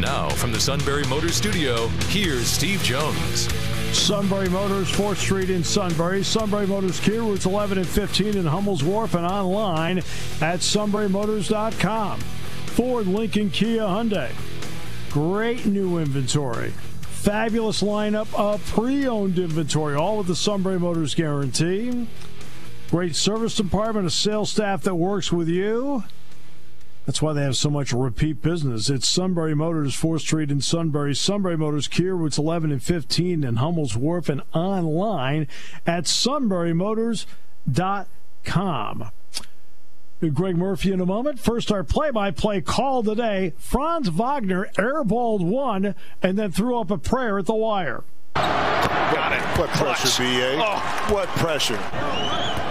Now from the Sunbury Motors studio, here's Steve Jones. Sunbury Motors, 4th Street in Sunbury. Sunbury Motors Kia, routes 11 and 15 in Hummel's Wharf and online at sunburymotors.com. Ford, Lincoln, Kia, Hyundai. Great new inventory. Fabulous lineup of pre-owned inventory, all with the Sunbury Motors guarantee. Great service department, a sales staff that works with you. That's why they have so much repeat business. It's Sunbury Motors, 4th Street in Sunbury. Sunbury Motors Kia, routes 11 and 15 in Hummel's Wharf and online at sunburymotors.com. Greg Murphy in a moment. First, our play-by-play call today. Franz Wagner airballed one and then threw up a prayer at the wire. Got it. What pressure, B.A. Oh. What pressure.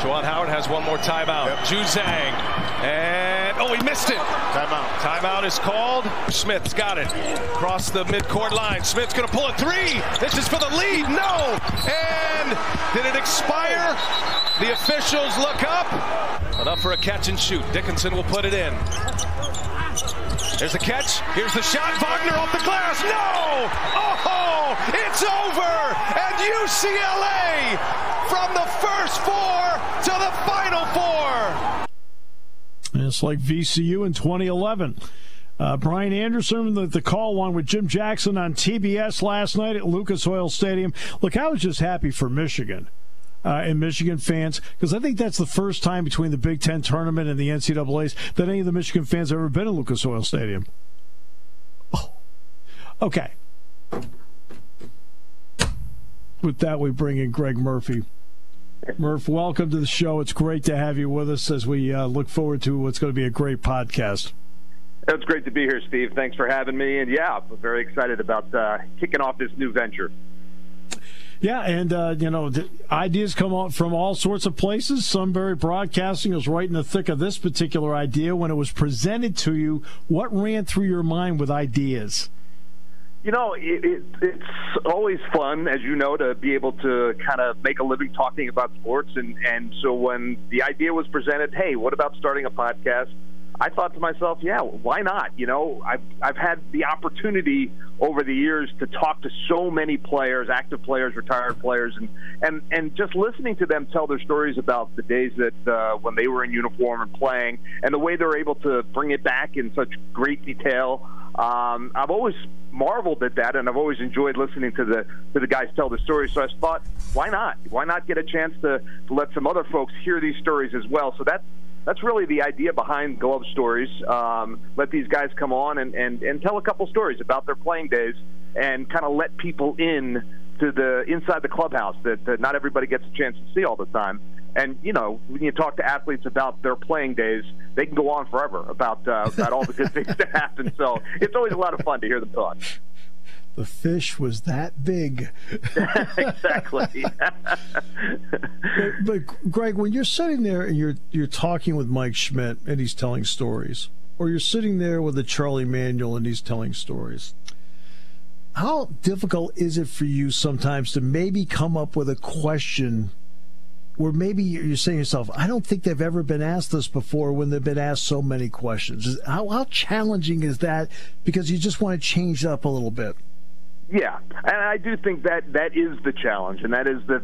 Juwan Howard has one more timeout. Yep. Juzang. And, oh, he missed it. Timeout. Timeout is called. Smith's got it. Across the midcourt line. Smith's going to pull a three. This is for the lead. No. And did it expire? The officials look up. Enough for a catch and shoot. Dickinson will put it in. There's the catch. Here's the shot. Wagner off the glass. No! Oh! It's over! And UCLA from the first four to the final four. And it's like VCU in 2011. Brian Anderson, the call along with Jim Jackson on TBS last night at Lucas Oil Stadium. Look, I was just happy for Michigan. And Michigan fans, because I think that's the first time between the Big Ten tournament and the NCAAs that any of the Michigan fans have ever been in Lucas Oil Stadium. Oh. Okay. With that, we bring in Greg Murphy. Murph, welcome to the show. It's great to have you with us as we look forward to what's going to be a great podcast. It's great to be here, Steve. Thanks for having me. And, yeah, I'm very excited about kicking off this new venture. Yeah, and, you know, the ideas come out from all sorts of places. Sunbury Broadcasting was right in the thick of this particular idea. When it was presented to you, what ran through your mind with ideas? You know, it's always fun, as you know, to be able to kind of make a living talking about sports. And so when the idea was presented, hey, what about starting a podcast? I thought to myself, yeah, why not? You know, I've had the opportunity over the years to talk to so many players, active players, retired players, and just listening to them tell their stories about the days that when they were in uniform and playing, and the way they're able to bring it back in such great detail. I've always marveled at that, and I've always enjoyed listening to the guys tell the stories. So I thought, why not? Why not get a chance to let some other folks hear these stories as well? So that's really the idea behind Glove Stories. Let these guys come on and tell a couple stories about their playing days and kind of let people in to the inside the clubhouse that not everybody gets a chance to see all the time. And, you know, when you talk to athletes about their playing days, they can go on forever about all the good things that happened. So it's always a lot of fun to hear them talk. The fish was that big. Exactly. but Greg, when you're sitting there and you're talking with Mike Schmidt and he's telling stories, or you're sitting there with a Charlie Manuel and he's telling stories, how difficult is it for you sometimes to maybe come up with a question where maybe you're saying to yourself, I don't think they've ever been asked this before when they've been asked so many questions? How challenging is that? Because you just want to change up a little bit. Yeah, and I do think that is the challenge, and that is the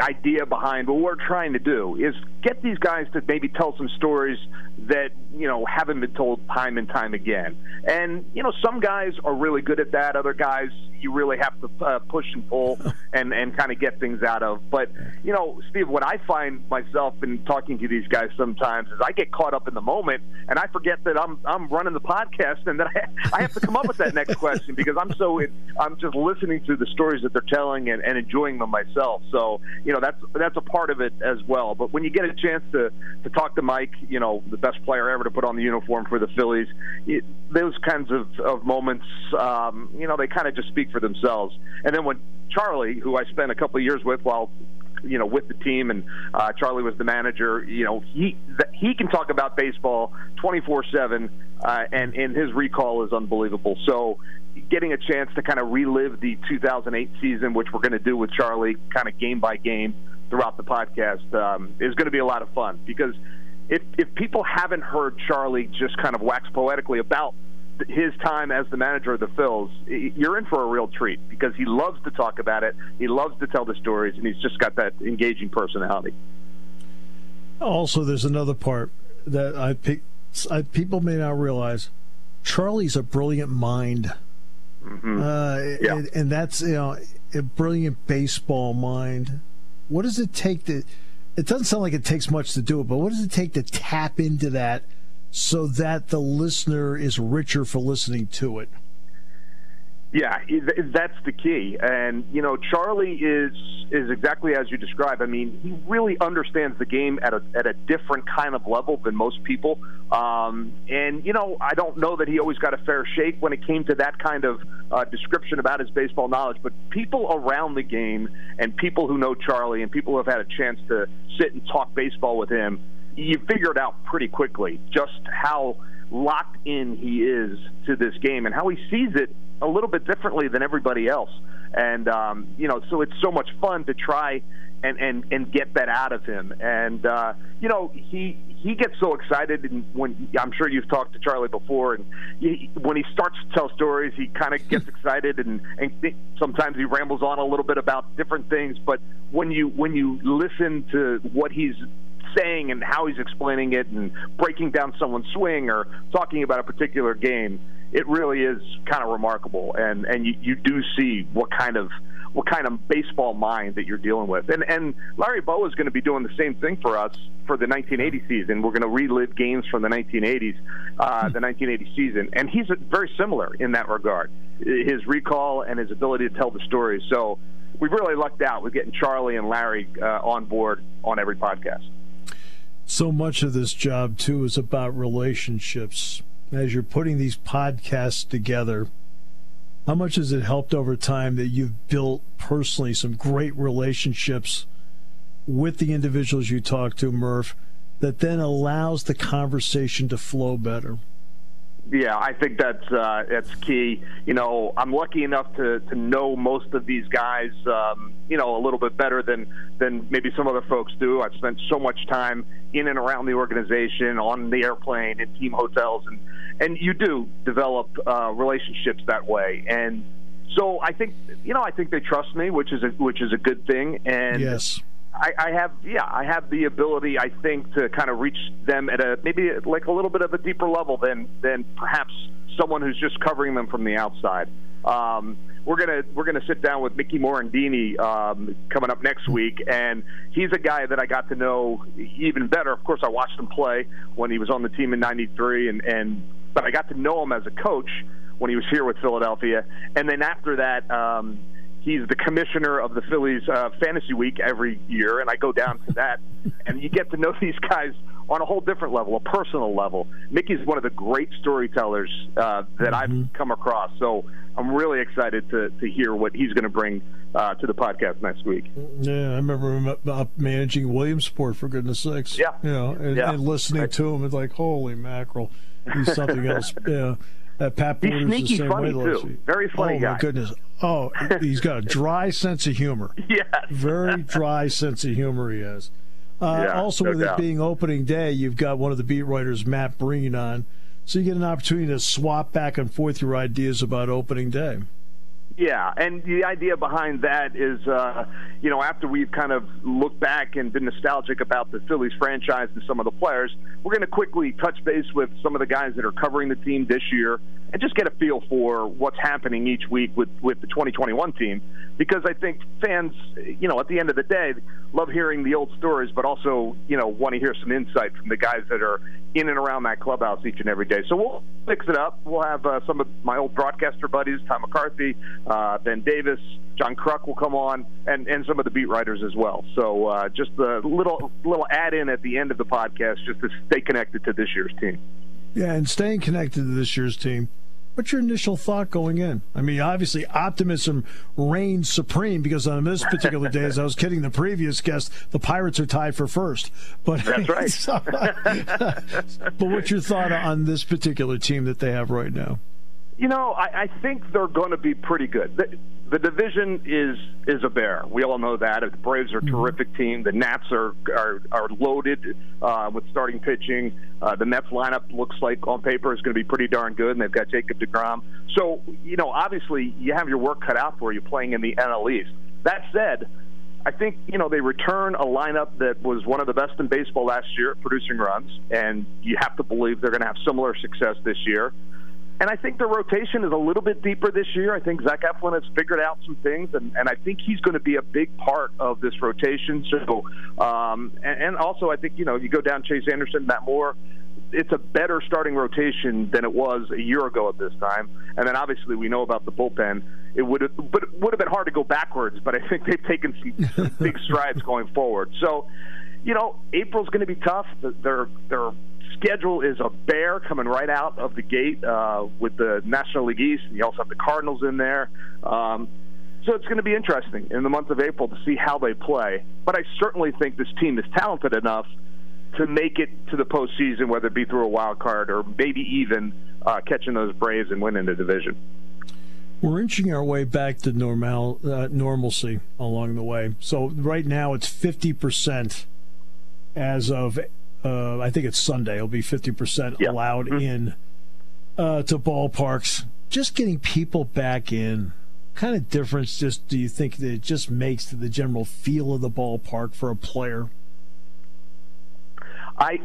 idea behind what we're trying to do is get these guys to maybe tell some stories that, you know, haven't been told time and time again. And, you know, some guys are really good at that. Other guys you really have to push and pull and kind of get things out of. But, you know, Steve, what I find myself in talking to these guys sometimes is I get caught up in the moment and I forget that I'm running the podcast and that I have to come up with that next question because I'm just listening to the stories that they're telling and enjoying them myself. So So, you know, that's a part of it as well. But when you get a chance to talk to Mike, you know, the best player ever to put on the uniform for the Phillies, those kinds of moments, you know, they kind of just speak for themselves. And then when Charlie, who I spent a couple of years with while you know, with the team, and Charlie was the manager, you know, he can talk about baseball 24/7, and his recall is unbelievable. So getting a chance to kind of relive the 2008 season, which we're going to do with Charlie kind of game by game throughout the podcast, is going to be a lot of fun, because if people haven't heard Charlie just kind of wax poetically about his time as the manager of the Phils, you're in for a real treat, because he loves to talk about it, he loves to tell the stories, and he's just got that engaging personality. Also, there's another part that people may not realize. Charlie's a brilliant mind. Mm-hmm. Yeah. And that's, you know, a brilliant baseball mind. What does it take to? It doesn't sound like it takes much to do it, but what does it take to tap into that, so that the listener is richer for listening to it? Yeah, that's the key. And, you know, Charlie is exactly as you describe. I mean, he really understands the game at a different kind of level than most people. And, you know, I don't know that he always got a fair shake when it came to that kind of description about his baseball knowledge. But people around the game, and people who know Charlie, and people who have had a chance to sit and talk baseball with him, you figure it out pretty quickly just how locked in he is to this game and how he sees it a little bit differently than everybody else. And, you know, so it's so much fun to try and get that out of him. And, you know, he gets so excited, and when I'm sure you've talked to Charlie before, and when he starts to tell stories, he kind of gets excited, and sometimes he rambles on a little bit about different things. But when you listen to what he's saying and how he's explaining it, and breaking down someone's swing or talking about a particular game, it really is kind of remarkable. And you do see what kind of baseball mind that you're dealing with. And Larry Bowa is going to be doing the same thing for us for the 1980 season. We're going to relive games from the 1980s, the 1980 season. And he's very similar in that regard, his recall and his ability to tell the story. So we've really lucked out with getting Charlie and Larry on board on every podcast. So much of this job, too, is about relationships. As you're putting these podcasts together, how much has it helped over time that you've built personally some great relationships with the individuals you talk to, Murph, that then allows the conversation to flow better? Yeah, I think that's key. You know, I'm lucky enough to know most of these guys, you know, a little bit better than maybe some other folks do. I've spent so much time in and around the organization, on the airplane, in team hotels, and you do develop relationships that way. And so I think, you know, I think they trust me, which is a good thing. And yes. I have the ability, I think, to kind of reach them at a maybe like a little bit of a deeper level than perhaps someone who's just covering them from the outside. We're gonna sit down with Mickey Morandini coming up next week, and he's a guy that I got to know even better. Of course, I watched him play when he was on the team in '93, but I got to know him as a coach when he was here with Philadelphia, and then after that. He's the commissioner of the Phillies Fantasy Week every year, and I go down to that. And you get to know these guys on a whole different level, a personal level. Mickey's one of the great storytellers that I've come across. So I'm really excited to hear what he's going to bring to the podcast next week. Yeah, I remember managing Williamsport, for goodness sakes. Yeah. You know, and listening to him, it's like, holy mackerel, he's something else. Yeah. He's sneaky funny, too. Very funny guy. Oh, my goodness. Oh, he's got a dry sense of humor. Yes. Very dry sense of humor he has. Also, with it being opening day, you've got one of the beat writers, Matt Breen, on. So you get an opportunity to swap back and forth your ideas about opening day. Yeah, and the idea behind that is, you know, after we've kind of looked back and been nostalgic about the Phillies franchise and some of the players, we're going to quickly touch base with some of the guys that are covering the team this year and just get a feel for what's happening each week with the 2021 team, because I think fans, you know, at the end of the day, love hearing the old stories, but also, you know, want to hear some insight from the guys that are in and around that clubhouse each and every day. So we'll mix it up. We'll have some of my old broadcaster buddies, Tom McCarthy, Ben Davis, John Kruk will come on, and some of the beat writers as well. So just a little add-in at the end of the podcast just to stay connected to this year's team. Yeah, and staying connected to this year's team, what's your initial thought going in? I mean, obviously optimism reigns supreme, because on this particular day, as I was kidding the previous guest, the Pirates are tied for first. But that's right. So, but what's your thought on this particular team that they have right now? You know, I think they're going to be pretty good. The division is a bear. We all know that. The Braves are a terrific team. The Nats are loaded with starting pitching. The Mets lineup looks like on paper is going to be pretty darn good, and they've got Jacob deGrom. So, you know, obviously you have your work cut out for you playing in the NL East. That said, I think, you know, they return a lineup that was one of the best in baseball last year at producing runs, and you have to believe they're going to have similar success this year. And I think the rotation is a little bit deeper this year. I think Zach Eflin has figured out some things, and I think he's going to be a big part of this rotation. So, and also I think, you know, you go down Chase Anderson, Matt Moore, it's a better starting rotation than it was a year ago at this time. And then obviously we know about the bullpen. It would have been hard to go backwards, but I think they've taken some big strides going forward. So, you know, April's going to be tough. They're schedule is a bear coming right out of the gate with the National League East, and you also have the Cardinals in there. So it's going to be interesting in the month of April to see how they play. But I certainly think this team is talented enough to make it to the postseason, whether it be through a wild card or maybe even catching those Braves and winning the division. We're inching our way back to normalcy along the way. So right now it's 50% as of I think it's Sunday. It'll be 50% allowed in to ballparks. Just getting people back in. What kind of difference just do you think that it just makes to the general feel of the ballpark for a player?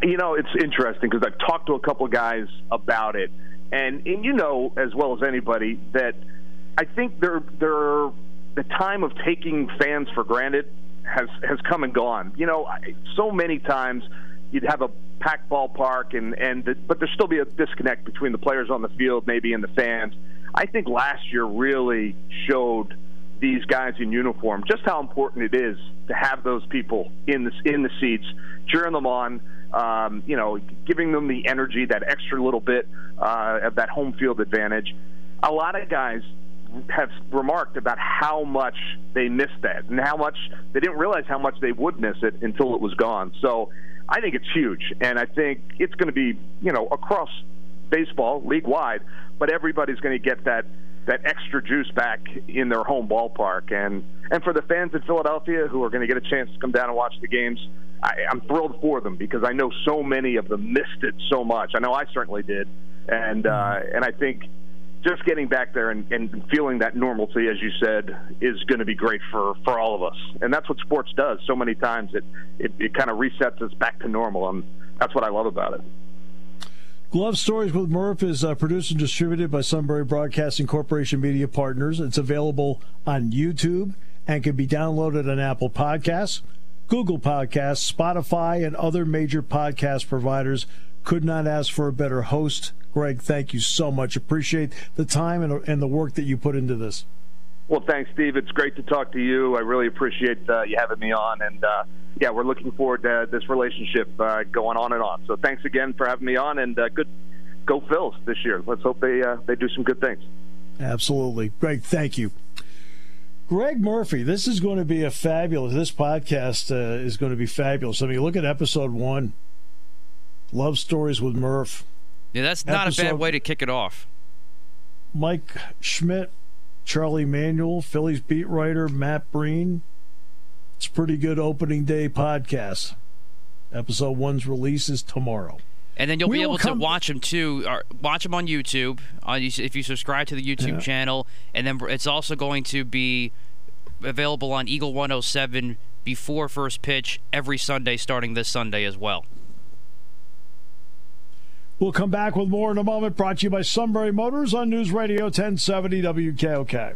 You know, it's interesting because I've talked to a couple of guys about it, and you know as well as anybody that I think they're the time of taking fans for granted has come and gone. You know, so many times. You'd have a packed ballpark, but there'd still be a disconnect between the players on the field maybe and the fans. I think last year really showed these guys in uniform just how important it is to have those people in the seats, cheering them on, you know, giving them the energy, that extra little bit of that home field advantage. A lot of guys have remarked about how much they missed that and how much they didn't realize how much they would miss it until it was gone. So I think it's huge, and I think it's going to be, you know, across baseball, league-wide, but everybody's going to get that extra juice back in their home ballpark. And for the fans in Philadelphia who are going to get a chance to come down and watch the games, I'm thrilled for them because I know so many of them missed it so much. I know I certainly did. And I think just getting back there and feeling that normalcy, as you said, is going to be great for all of us. And that's what sports does so many times. It kind of resets us back to normal, and that's what I love about it. Glove Stories with Murph is produced and distributed by Sunbury Broadcasting Corporation Media Partners. It's available on YouTube and can be downloaded on Apple Podcasts, Google Podcasts, Spotify, and other major podcast providers. Could not ask for a better host. Greg, thank you so much. Appreciate the time and the work that you put into this. Well, thanks, Steve. It's great to talk to you. I really appreciate you having me on. And, yeah, we're looking forward to this relationship going on and on. So thanks again for having me on. And good go Phils this year. Let's hope they do some good things. Absolutely. Greg, thank you. Greg Murphy, this is going to be a fabulous – this podcast is going to be fabulous. I mean, look at Episode 1, Love Stories with Murph. Yeah, that's not a bad way to kick it off. Mike Schmidt, Charlie Manuel, Phillies beat writer, Matt Breen. It's a pretty good opening day podcast. Episode 1's release is tomorrow. And then you'll be able to watch them, too. Watch them on YouTube if you subscribe to the YouTube channel. And then it's also going to be available on Eagle 107 before first pitch every Sunday starting this Sunday as well. We'll come back with more in a moment, brought to you by Sunbury Motors on News Radio 1070 WKOK.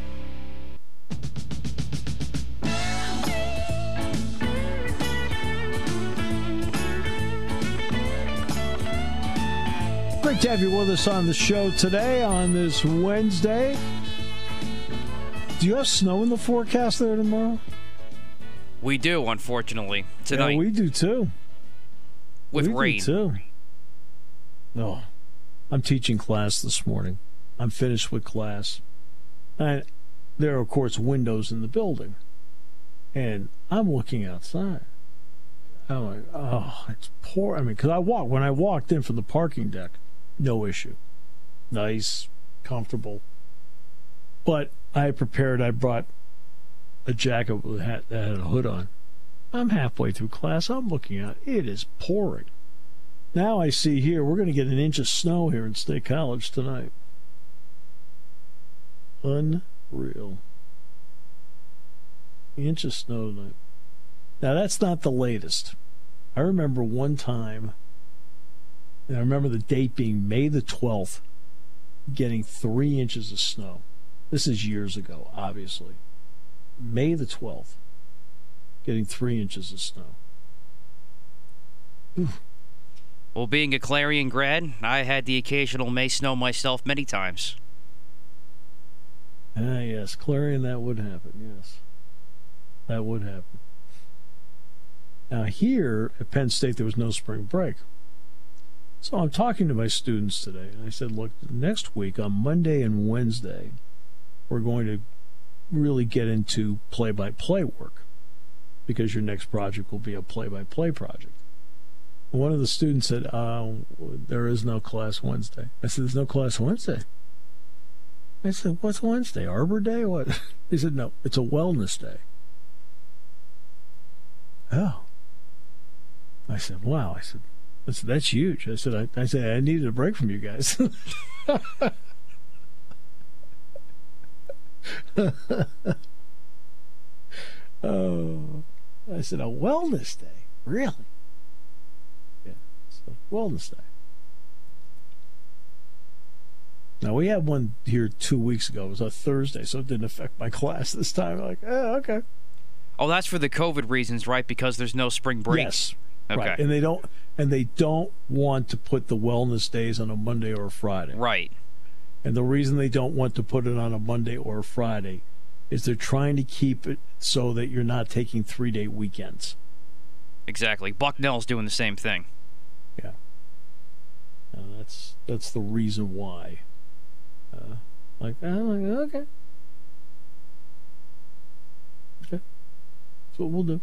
Great to have you with us on the show today on this Wednesday. Do you have snow in the forecast there tomorrow? We do, unfortunately, tonight. Yeah, we do too. With rain. Too. Oh, I'm teaching class this morning. I'm finished with class. And there are, of course, windows in the building. And I'm looking outside. I'm like, oh, it's poor. I mean, because when I walked in from the parking deck, no issue. Nice, comfortable. But I brought a jacket with a hat that had a hood on. I'm halfway through class. I'm looking out. It is pouring. Now I see here, we're going to get an inch of snow here in State College tonight. Unreal. An inch of snow tonight. Now, that's not the latest. I remember one time, and I remember the date being May the 12th, getting 3 inches of snow. This is years ago, obviously. May the 12th, getting 3 inches of snow. Oof. Well, being a Clarion grad, I had the occasional May snow myself many times. Ah, yes, Clarion, that would happen, yes. That would happen. Now, here at Penn State, there was no spring break. So I'm talking to my students today, and I said, look, next week on Monday and Wednesday, we're going to really get into play-by-play work because your next project will be a play-by-play project. And one of the students said, there is no class Wednesday. I said, there's no class Wednesday? I said, what's Wednesday, Arbor Day? What? They said, no, it's a wellness day. Oh. I said, wow. I said, that's huge. I said, I needed a break from you guys. Oh, I said, a wellness day? Really? Yeah, so wellness day. Now, we had one here 2 weeks ago. It was a Thursday, so it didn't affect my class this time. I'm like, oh, okay. Oh, that's for the COVID reasons, right? Because there's no spring break. Yes. Okay. Right. And they don't want to put the wellness days on a Monday or a Friday. Right. And the reason they don't want to put it on a Monday or a Friday is they're trying to keep it so that you're not taking 3-day weekends. Exactly. Bucknell's doing the same thing. Yeah. And that's the reason why. Okay. Okay. That's what we'll do.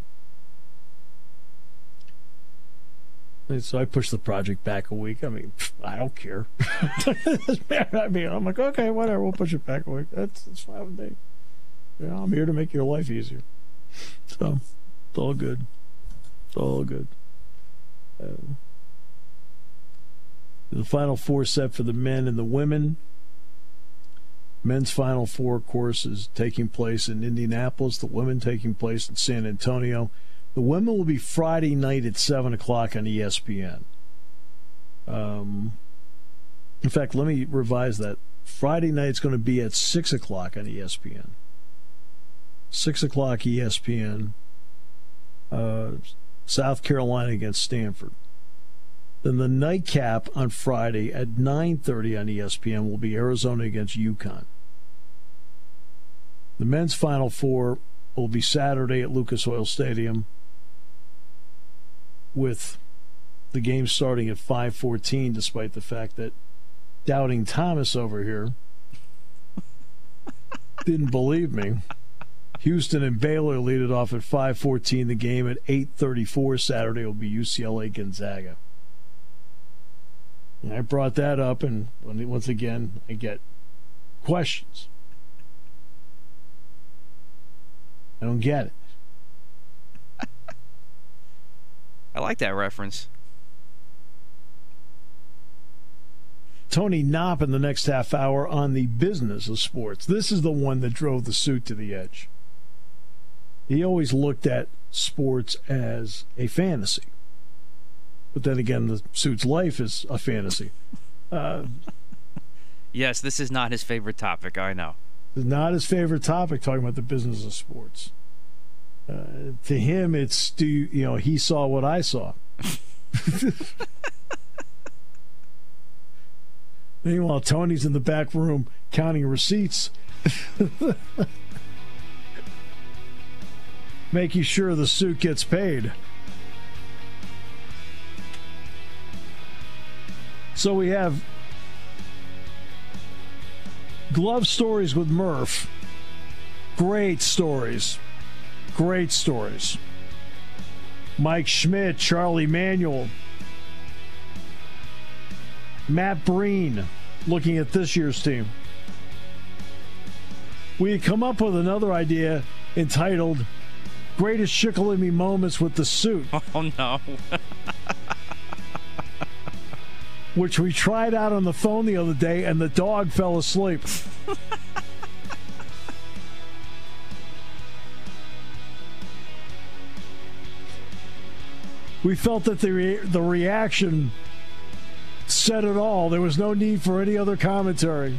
So I pushed the project back a week. I mean, I don't care. I mean, I'm like, okay, whatever. We'll push it back a week. That's fine with me. You know, I'm here to make your life easier. So it's all good. It's all good. The Final Four set for the men and the women. Men's Final Four, of course, is taking place in Indianapolis. The women taking place in San Antonio. The women will be Friday night at 7 o'clock on ESPN. In fact, let me revise that. Friday night's going to be at 6 o'clock on ESPN. 6 o'clock ESPN. South Carolina against Stanford. Then the nightcap on Friday at 9:30 on ESPN will be Arizona against UConn. The men's Final Four will be Saturday at Lucas Oil Stadium, with the game starting at 5:14, despite the fact that Doubting Thomas over here didn't believe me. Houston and Baylor lead it off at 5:14. The game at 8:34 Saturday will be UCLA-Gonzaga. And I brought that up, and once again, I get questions. I don't get it. I like that reference. Tony Knopp in the next half hour on the business of sports. This is the one that drove the suit to the edge. He always looked at sports as a fantasy. But then again, the suit's life is a fantasy. Yes, this is not his favorite topic, I know. It's not his favorite topic, talking about the business of sports. To him, it's, he saw what I saw. Meanwhile, Tony's in the back room counting receipts, making sure the suit gets paid. So we have Glove Stories with Murph. Great stories. Great stories. Mike Schmidt, Charlie Manuel, Matt Breen, looking at this year's team. We had come up with another idea entitled Greatest Shikalimi Moments with the Suit. Oh, no. Which we tried out on the phone the other day, and the dog fell asleep. We felt that the reaction said it all. There was no need for any other commentary.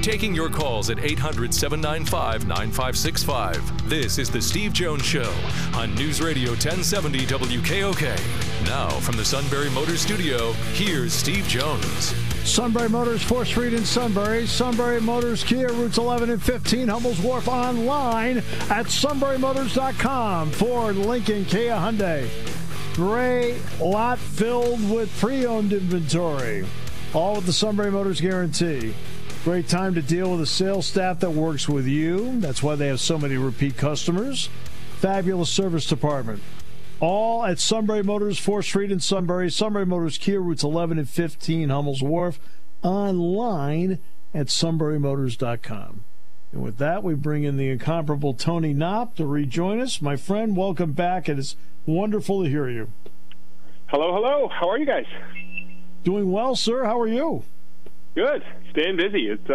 Taking your calls at 800-795-9565. This is The Steve Jones Show on News Radio 1070 WKOK. Now from the Sunbury Motors studio, here's Steve Jones. Sunbury Motors, 4th Street in Sunbury. Sunbury Motors Kia, routes 11 and 15. Hummel's Wharf, online at sunburymotors.com. Ford, Lincoln, Kia, Hyundai. Gray lot filled with pre-owned inventory, all with the Sunbury Motors guarantee. Great time to deal with a sales staff that works with you. That's why they have so many repeat customers. Fabulous service department. All at Sunbury Motors, 4th Street in Sunbury. Sunbury Motors Kia, routes 11 and 15, Hummel's Wharf. Online at sunburymotors.com. And with that, we bring in the incomparable Tony Knopp to rejoin us. My friend, welcome back. It is wonderful to hear you. Hello, hello. How are you guys? Doing well, sir. How are you? Good. Staying busy. It's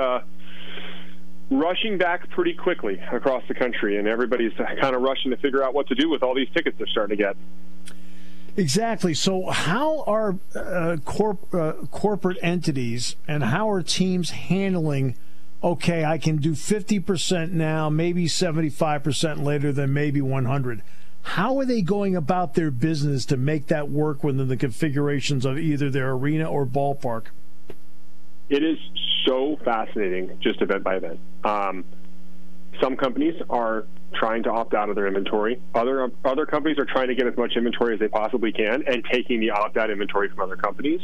rushing back pretty quickly across the country, and everybody's kind of rushing to figure out what to do with all these tickets they're starting to get. Exactly. So how are corporate entities and how are teams handling, okay, I can do 50% now, maybe 75% later, then maybe 100%. How are they going about their business to make that work within the configurations of either their arena or ballpark? It is so fascinating, just event by event. Some companies are trying to opt out of their inventory. Other companies are trying to get as much inventory as they possibly can and taking the opt-out inventory from other companies.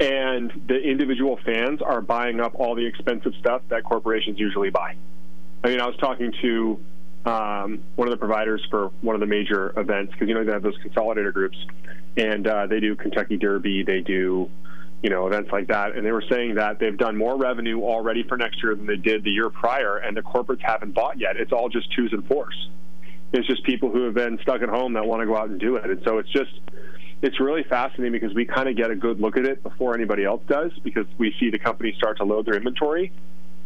And the individual fans are buying up all the expensive stuff that corporations usually buy. I mean, I was talking to one of the providers for one of the major events, because, they have those consolidator groups, and they do Kentucky Derby, they do, events like that. And they were saying that they've done more revenue already for next year than they did the year prior, and the corporates haven't bought yet. It's all just twos and fours. It's just people who have been stuck at home that want to go out and do it. And so it's really fascinating, because we kind of get a good look at it before anybody else does, because we see the company start to load their inventory,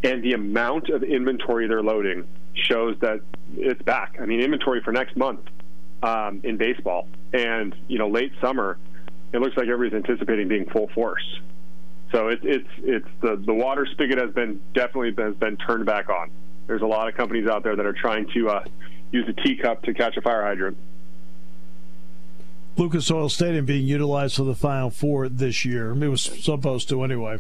and the amount of inventory they're loading shows that it's back. I mean, inventory for next month in baseball and, late summer, it looks like everybody's anticipating being full force. So it's the water spigot has definitely been turned back on. There's a lot of companies out there that are trying to use a teacup to catch a fire hydrant. Lucas Oil Stadium being utilized for the Final Four this year. It was supposed to anyway.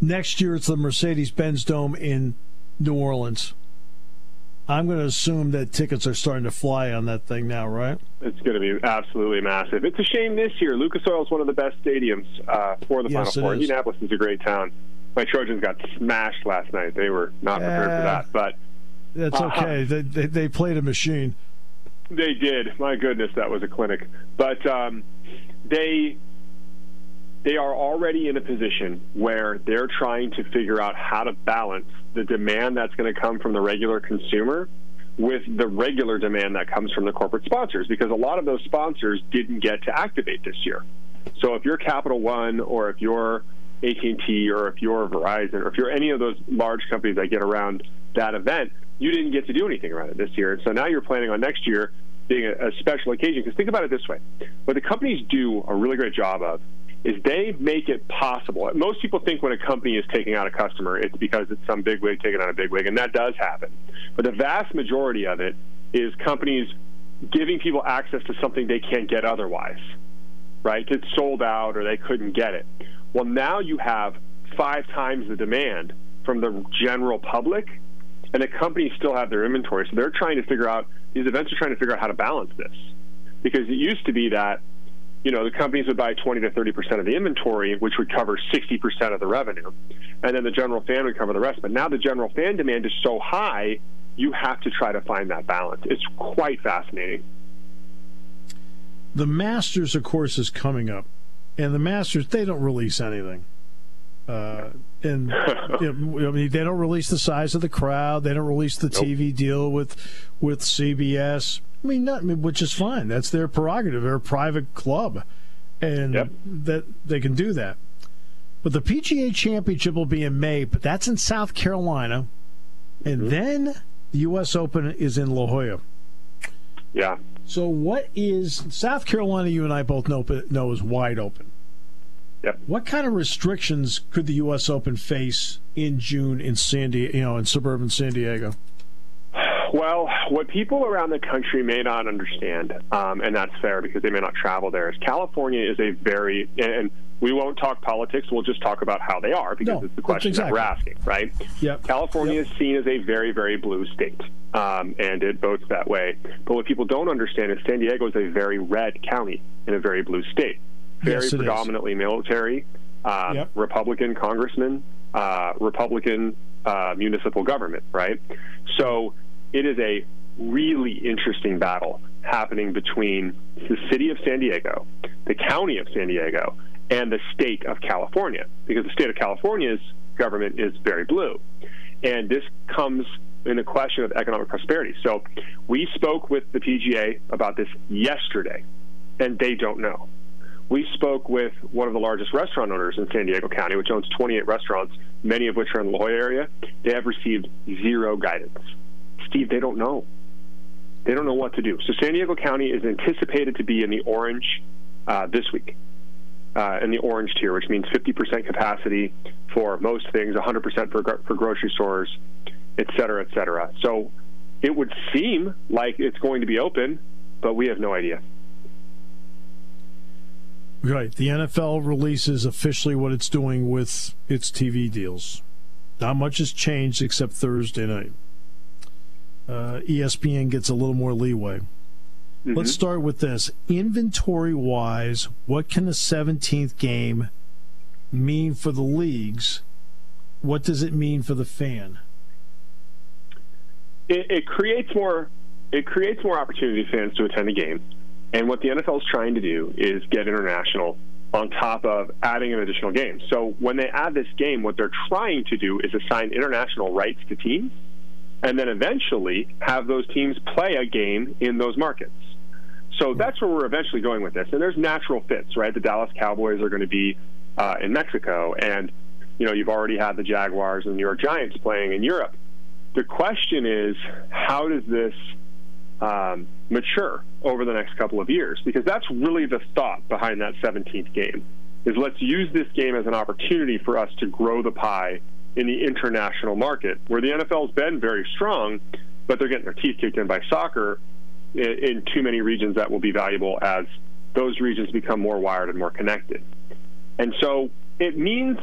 Next year, it's the Mercedes-Benz Dome in New Orleans. I'm going to assume that tickets are starting to fly on that thing now, right? It's going to be absolutely massive. It's a shame this year. Lucas Oil is one of the best stadiums for the Final Four. Indianapolis is a great town. My Trojans got smashed last night. They were not prepared for that. But that's okay. They played a machine. They did. My goodness, that was a clinic. But they are already in a position where they're trying to figure out how to balance the demand that's going to come from the regular consumer with the regular demand that comes from the corporate sponsors, because a lot of those sponsors didn't get to activate this year. So if you're Capital One or if you're AT&T or if you're Verizon or if you're any of those large companies that get around that event, you didn't get to do anything around it this year. So now you're planning on next year being a special occasion. Because think about it this way. What the companies do a really great job of is they make it possible. Most people think when a company is taking out a customer, it's because it's some bigwig taking out a bigwig, and that does happen. But the vast majority of it is companies giving people access to something they can't get otherwise, right? It's sold out or they couldn't get it. Well, now you have 5 times the demand from the general public, and the companies still have their inventory. So they're trying to figure out, these events are trying to figure out how to balance this. Because it used to be that, you know, the companies would buy 20 to 30% of the inventory, which would cover 60% of the revenue. And then the general fan would cover the rest. But now the general fan demand is so high, you have to try to find that balance. It's quite fascinating. The Masters, of course, is coming up. And the Masters, they don't release anything. And you know, I mean, they don't release the size of the crowd. They don't release the TV deal with CBS. I mean, which is fine. That's their prerogative. They're a private club, and that they can do that. But the PGA Championship will be in May, but that's in South Carolina, and then the U.S. Open is in La Jolla. Yeah. So what is South Carolina? You and I both know is wide open. Yep. What kind of restrictions could the U.S. Open face in June in San Diego, in suburban San Diego? Well, what people around the country may not understand, and that's fair because they may not travel there, is California is a very, and we won't talk politics, we'll just talk about how they are because it's the question that we're asking, right? Yep. California is seen as a very, very blue state, and it votes that way. But what people don't understand is San Diego is a very red county in a very blue state. Very predominantly military, Republican congressman, Republican municipal government, right? So it is a really interesting battle happening between the city of San Diego, the county of San Diego, and the state of California, because the state of California's government is very blue. And this comes in the question of economic prosperity. So we spoke with the PGA about this yesterday, and they don't know. We spoke with one of the largest restaurant owners in San Diego County, which owns 28 restaurants, many of which are in the La Jolla area. They have received zero guidance. Steve, they don't know. They don't know what to do. So San Diego County is anticipated to be in the orange this week, in the orange tier, which means 50% capacity for most things, 100% for grocery stores, et cetera, et cetera. So it would seem like it's going to be open, but we have no idea. Right. The NFL releases officially what it's doing with its TV deals. Not much has changed except Thursday night. ESPN gets a little more leeway. Mm-hmm. Let's start with this. Inventory-wise, what can the 17th game mean for the leagues? What does it mean for the fan? It creates more opportunity for fans to attend the game. And what the NFL is trying to do is get international on top of adding an additional game. So when they add this game, what they're trying to do is assign international rights to teams and then eventually have those teams play a game in those markets. So that's where we're eventually going with this. And there's natural fits, right? The Dallas Cowboys are going to be in Mexico. And, you know, you've already had the Jaguars and the New York Giants playing in Europe. The question is, how does this mature over the next couple of years, because that's really the thought behind that 17th game is let's use this game as an opportunity for us to grow the pie in the international market where the NFL's been very strong, but they're getting their teeth kicked in by soccer in too many regions that will be valuable as those regions become more wired and more connected. And so it means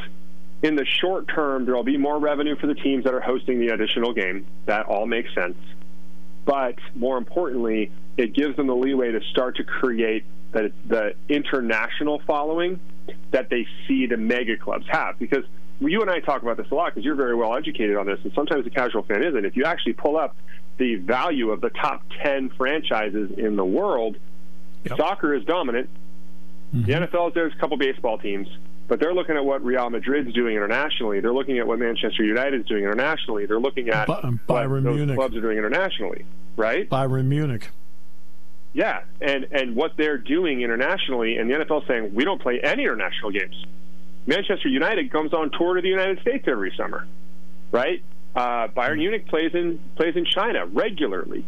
in the short term there will be more revenue for the teams that are hosting the additional game. That all makes sense. But more importantly, it gives them the leeway to start to create the international following that they see the mega clubs have. Because you and I talk about this a lot because you're very well educated on this, and sometimes the casual fan isn't. If you actually pull up the value of the top 10 franchises in the world, yep, soccer is dominant. Mm-hmm. The NFL is there's a couple baseball teams, but they're looking at what Real Madrid's doing internationally. They're looking at what Manchester United's doing internationally. They're looking at Bayern Munich. Those clubs are doing internationally, right? Bayern Munich. Yeah, and what they're doing internationally, and the NFL saying, we don't play any international games. Manchester United comes on tour to the United States every summer, right? Bayern Munich plays in China regularly.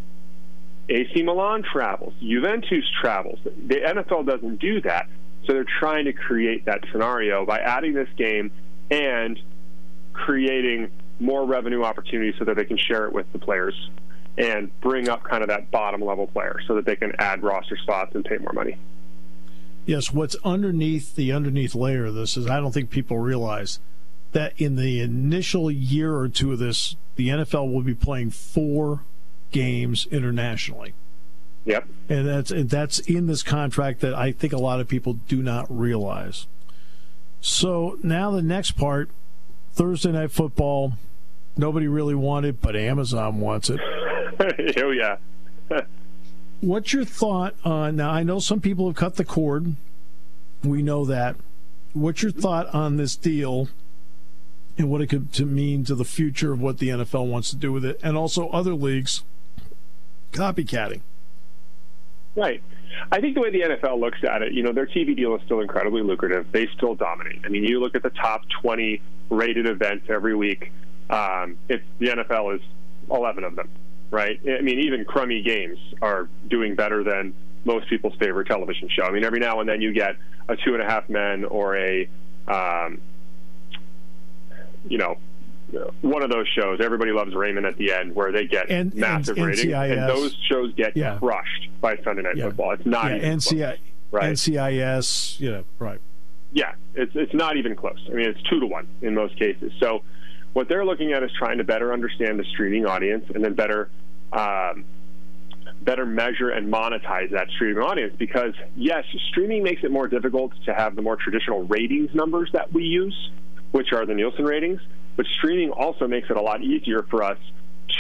AC Milan travels. Juventus travels. The NFL doesn't do that. So they're trying to create that scenario by adding this game and creating more revenue opportunities so that they can share it with the players and bring up kind of that bottom-level player so that they can add roster spots and pay more money. Yes, what's underneath the layer of this is I don't think people realize that in the initial year or two of this, the NFL will be playing 4 games internationally. Yep. And that's in this contract that I think a lot of people do not realize. So now the next part, Thursday Night Football, nobody really wanted, but Amazon wants it. Oh, yeah. What's your thought on, now I know some people have cut the cord, we know that. What's your thought on this deal and what it could mean to the future of what the NFL wants to do with it, and also other leagues copycatting? Right. I think the way the NFL looks at it, you know, their TV deal is still incredibly lucrative. They still dominate. I mean, you look at the top 20 rated events every week. The NFL is 11 of them, right? I mean, even crummy games are doing better than most people's favorite television show. I mean, every now and then you get a Two and a Half Men or a, you know, one of those shows. Everybody loves Raymond at the end, where they get massive ratings, and those shows get crushed by Sunday Night Football. It's not even close, right? NCIS, you know, right? Yeah, it's not even close. I mean, it's 2-1 in most cases. So, what they're looking at is trying to better understand the streaming audience, and then better measure and monetize that streaming audience. Because yes, streaming makes it more difficult to have the more traditional ratings numbers that we use, which are the Nielsen ratings. But streaming also makes it a lot easier for us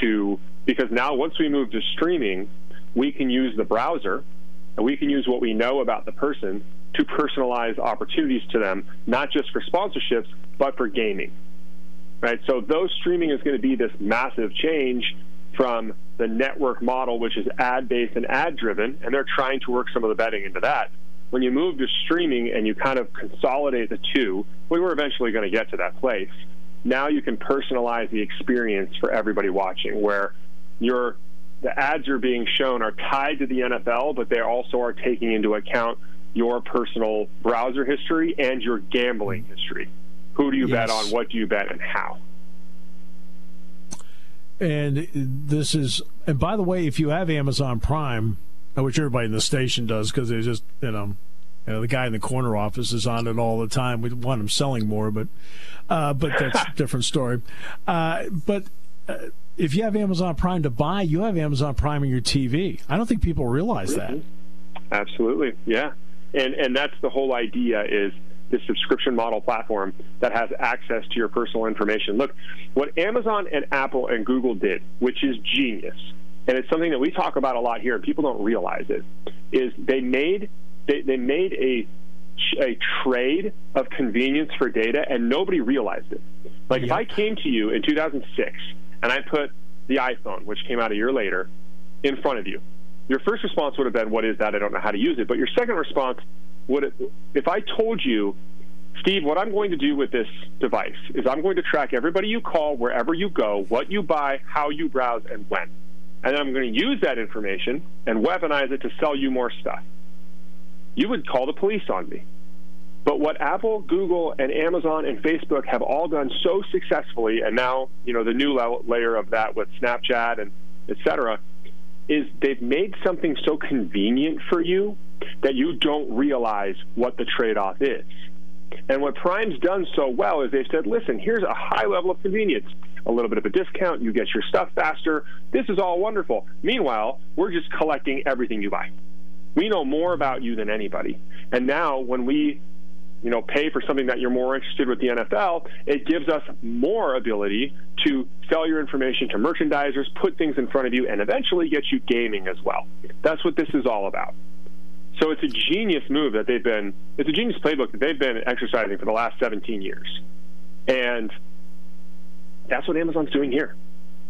to, because now once we move to streaming, we can use the browser and we can use what we know about the person to personalize opportunities to them, not just for sponsorships, but for gaming. Right? So though streaming is going to be this massive change from the network model, which is ad-based and ad-driven, and they're trying to work some of the betting into that. When you move to streaming and you kind of consolidate the two, we were eventually going to get to that place. Now you can personalize the experience for everybody watching, where the ads you're being shown are tied to the NFL, but they also are taking into account your personal browser history and your gambling history. Who do you bet on, what do you bet, and how? And by the way, if you have Amazon Prime, which everybody in the station does because they just, you know, the guy in the corner office is on it all the time. We want him selling more, but that's a different story. But if you have Amazon Prime to buy, you have Amazon Prime on your TV. I don't think people realize that. Absolutely, yeah. And that's the whole idea, is this subscription model platform that has access to your personal information. Look, what Amazon and Apple and Google did, which is genius, and it's something that we talk about a lot here, and people don't realize it, is they made a trade of convenience for data, and nobody realized it. Like, if I came to you in 2006 and I put the iPhone, which came out a year later, in front of you, your first response would have been, what is that? I don't know how to use it. But your second response would, if I told you, Steve, what I'm going to do with this device is I'm going to track everybody you call, wherever you go, what you buy, how you browse, and when. And then I'm going to use that information and weaponize it to sell you more stuff. You would call the police on me. But what Apple, Google, and Amazon and Facebook have all done so successfully, and now, you know, the new layer of that with Snapchat and et cetera, is they've made something so convenient for you that you don't realize what the trade-off is. And what Prime's done so well is they've said, listen, here's a high level of convenience. A little bit of a discount, you get your stuff faster. This is all wonderful. Meanwhile, we're just collecting everything you buy. We know more about you than anybody. And now when we, you know, pay for something that you're more interested with the NFL, it gives us more ability to sell your information to merchandisers, put things in front of you, and eventually get you gaming as well. That's what this is all about. So it's a genius move that they've been, it's a genius playbook that they've been exercising for the last 17 years. And that's what Amazon's doing here.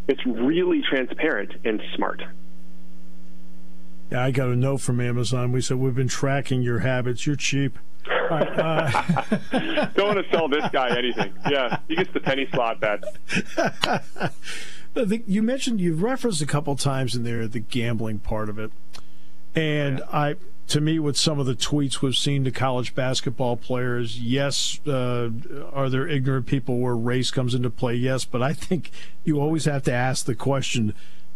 It's really transparent and smart. Yeah, I got a note from Amazon. We said, we've been tracking your habits. You're cheap. Right, don't want to sell this guy anything. Yeah, he gets the penny slot bet. You mentioned, you've referenced a couple times in there the gambling part of it. And yeah. To me, with some of the tweets we've seen to college basketball players, yes, are there ignorant people where race comes into play? Yes, but I think you always have to ask the question,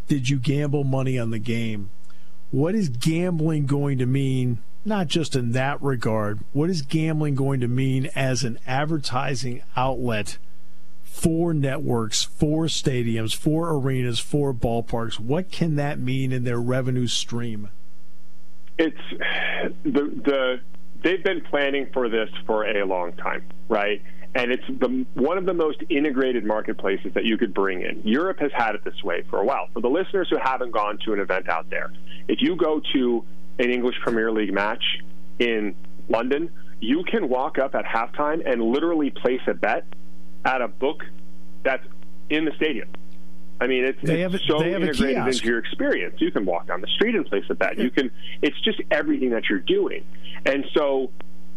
did you gamble money on the game? What is gambling going to mean, not just in that regard, what is gambling going to mean as an advertising outlet for networks, for stadiums, for arenas, for ballparks? What can that mean in their revenue stream? It's they've been planning for this for a long time, right? And it's one of the most integrated marketplaces that you could bring in. Europe has had it this way for a while. For the listeners who haven't gone to an event out there, if you go to an English Premier League match in London, you can walk up at halftime and literally place a bet at a book that's in the stadium. I mean, it's so integrated into your experience. You can walk down the street and place a bet. You can. It's just everything that you're doing. And so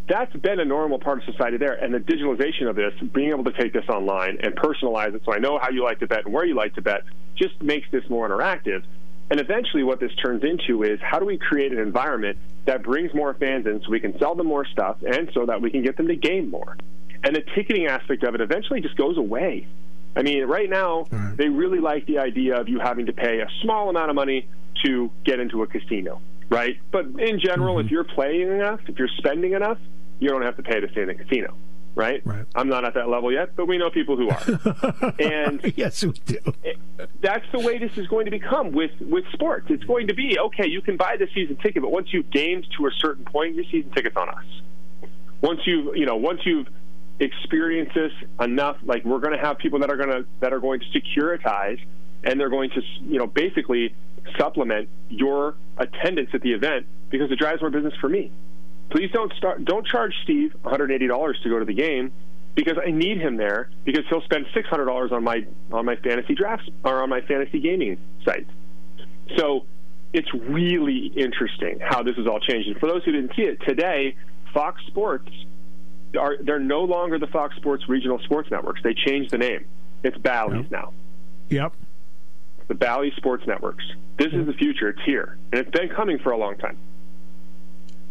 that's been a normal part of society there. And the digitalization of this, being able to take this online and personalize it so I know how you like to bet and where you like to bet, just makes this more interactive. And eventually what this turns into is, how do we create an environment that brings more fans in so we can sell them more stuff and so that we can get them to game more? And the ticketing aspect of it eventually just goes away. I mean, right now, they really like the idea of you having to pay a small amount of money to get into a casino, right? But in general, if you're playing enough, if you're spending enough, you don't have to pay to stay in the casino, right? I'm not at that level yet, but we know people who are. And yes, we do. That's the way this is going to become with sports. It's going to be, okay, you can buy the season ticket, but once you've gamed to a certain point, your season ticket's on us. Once you've experience this enough, like, we're going to have people that are going to securitize, and they're going to, you know, basically supplement your attendance at the event because it drives more business for me. Please don't charge Steve $180 to go to the game because I need him there, because he'll spend $600 on my fantasy drafts or on my fantasy gaming site. So it's really interesting how this is all changing. For those who didn't see it today, Fox Sports. They're no longer the Fox Sports regional sports networks. They changed the name. It's Bally's now. Yep. The Bally Sports Networks. This is the future. It's here. And it's been coming for a long time.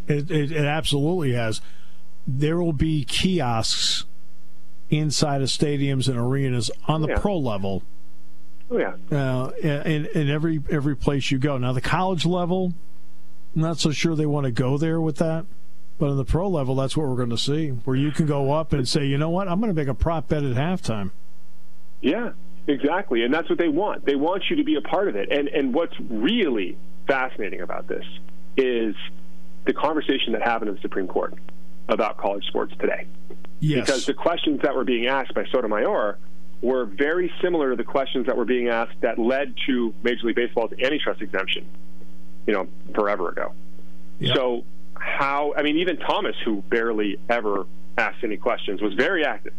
It absolutely has. There will be kiosks inside of stadiums and arenas on the pro level. Oh, yeah. In every place you go. Now, the college level, I'm not so sure they want to go there with that. But on the pro level, that's what we're going to see, where you can go up and say, you know what, I'm going to make a prop bet at halftime. Yeah, exactly. And that's what they want. They want you to be a part of it. And what's really fascinating about this is the conversation that happened in the Supreme Court about college sports today. Yes. Because the questions that were being asked by Sotomayor were very similar to the questions that were being asked that led to Major League Baseball's antitrust exemption, you know, forever ago. Yep. So how, I mean, even Thomas, who barely ever asked any questions, was very active.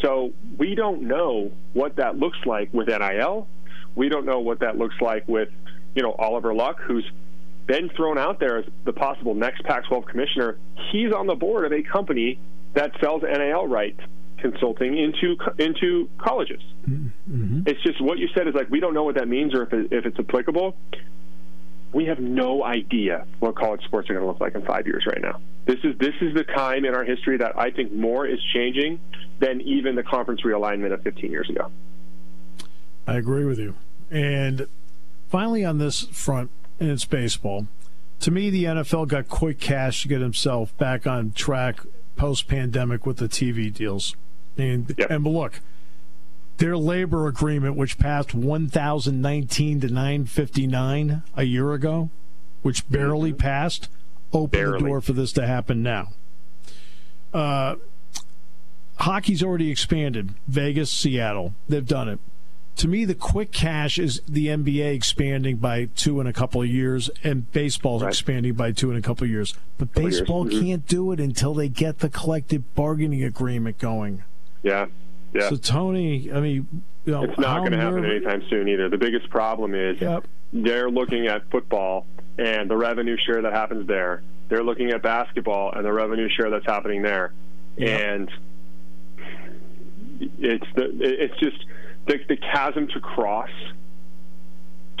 So we don't know what that looks like with NIL. We don't know what that looks like with, you know, Oliver Luck, who's been thrown out there as the possible next Pac-12 commissioner. He's on the board of a company that sells NIL rights consulting into colleges. It's just what you said is, like, we don't know what that means or if it's applicable. We have no idea what college sports are going to look like in 5 years right now. This is the time in our history that I think more is changing than even the conference realignment of 15 years ago. I agree with you. And finally on this front, and it's baseball. To me, the NFL got quick cash to get himself back on track post-pandemic with the TV deals. And, and look, their labor agreement, which passed 1,019 to 959 a year ago, which barely passed, opened the door for this to happen now. Hockey's already expanded. Vegas, Seattle, they've done it. To me, the quick cash is the NBA expanding by two in a couple of years and baseball expanding by two in a couple of years. But baseball can't do it until they get the collective bargaining agreement going. Yeah. So, Tony, I mean, you know, it's not going to happen anytime soon either. The biggest problem is they're looking at football and the revenue share that happens there. They're looking at basketball and the revenue share that's happening there. And it's just the chasm to cross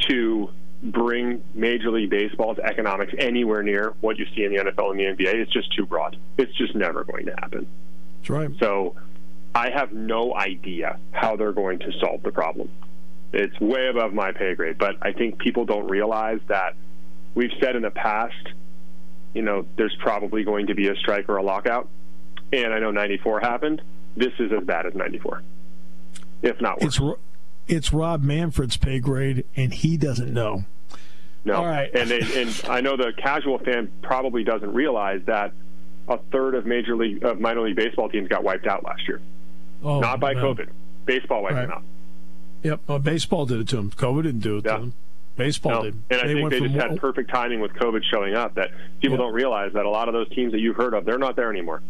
to bring Major League Baseball's economics anywhere near what you see in the NFL and the NBA is just too broad. It's just never going to happen. That's right. So I have no idea how they're going to solve the problem. It's way above my pay grade, but I think people don't realize that we've said in the past, you know, there's probably going to be a strike or a lockout, and I know 94 happened. This is as bad as 94. If not worse. It's Rob Manfred's pay grade, and he doesn't know. No. All right. And I know the casual fan probably doesn't realize that a third of minor league baseball teams got wiped out last year. Oh, not by COVID. Baseball wiped them out. Yep. Well, baseball did it to them. COVID didn't do it to them. Baseball did. And I think they just had perfect timing with COVID showing up that people don't realize that a lot of those teams that you've heard of, they're not there anymore.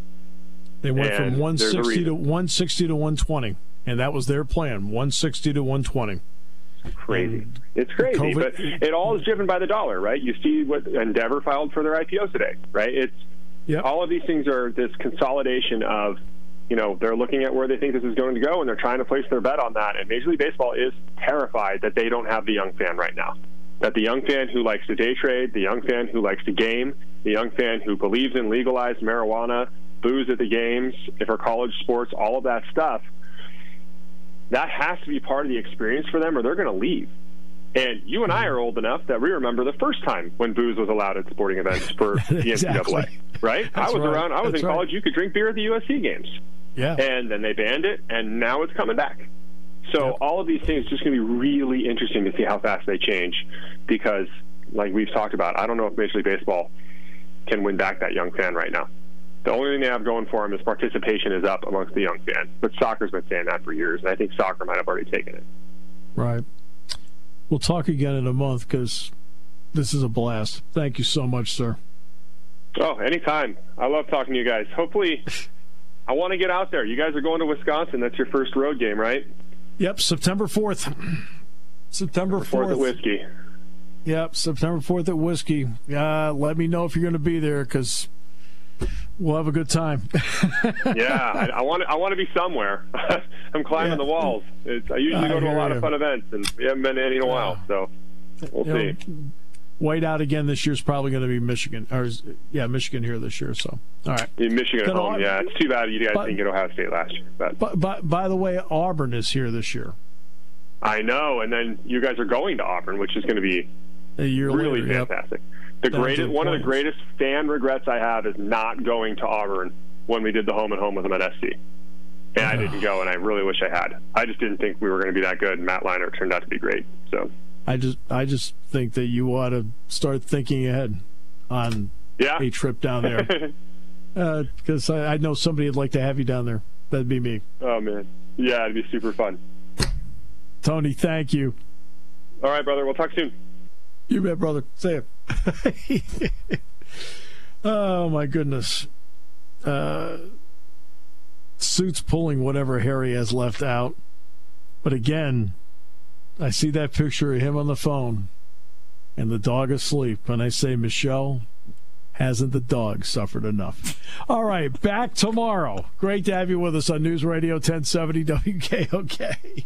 They went from 160 to 120. And that was their plan, 160 to 120. Crazy. It's crazy, COVID, but it all is driven by the dollar, right? You see what Endeavor filed for their IPO today, right? It's all of these things are this consolidation of, you know, they're looking at where they think this is going to go, and they're trying to place their bet on that. And Major League Baseball is terrified that they don't have the young fan right now, that the young fan who likes to day trade, the young fan who likes to game, the young fan who believes in legalized marijuana, booze at the games, for college sports, all of that stuff, that has to be part of the experience for them or they're going to leave. And you and I are old enough that we remember the first time when booze was allowed at sporting events for the NCAA, right? I was in college. You could drink beer at the USC games. Yeah. And then they banned it, and now it's coming back. So all of these things just going to be really interesting to see how fast they change because, like we've talked about, I don't know if Major League Baseball can win back that young fan right now. The only thing they have going for them is participation is up amongst the young fans. But soccer's been saying that for years, and I think soccer might have already taken it. Right. We'll talk again in a month because this is a blast. Thank you so much, sir. Oh, anytime. I love talking to you guys. Hopefully, I want to get out there. You guys are going to Wisconsin. That's your first road game, right? Yep, September 4th. September 4th at Whiskey. Yep, September 4th at Whiskey. Let me know if you're going to be there because we'll have a good time. I want to be somewhere. I'm climbing the walls. I usually go to a lot of fun events, and we haven't been to any in a while, so we'll see. Whiteout again this year is probably going to be Michigan. Michigan here this year. So all right, in Michigan at home. It's too bad you guys didn't get Ohio State last year. But by the way, Auburn is here this year. I know, and then you guys are going to Auburn, which is going to be a year really later, fantastic. One of the greatest fan regrets I have is not going to Auburn when we did the home-and-home with them at SC. And I didn't go, and I really wish I had. I just didn't think we were going to be that good, and Matt Leiner turned out to be great. So I just think that you ought to start thinking ahead on a trip down there. Because I know somebody would like to have you down there. That'd be me. Oh, man. Yeah, it'd be super fun. Tony, thank you. All right, brother. We'll talk soon. You bet, brother. See ya. Oh, my goodness. Suits pulling whatever Harry has left out. But again, I see that picture of him on the phone and the dog asleep. And I say, Michelle, hasn't the dog suffered enough? All right, back tomorrow. Great to have you with us on News Radio 1070 WKOK.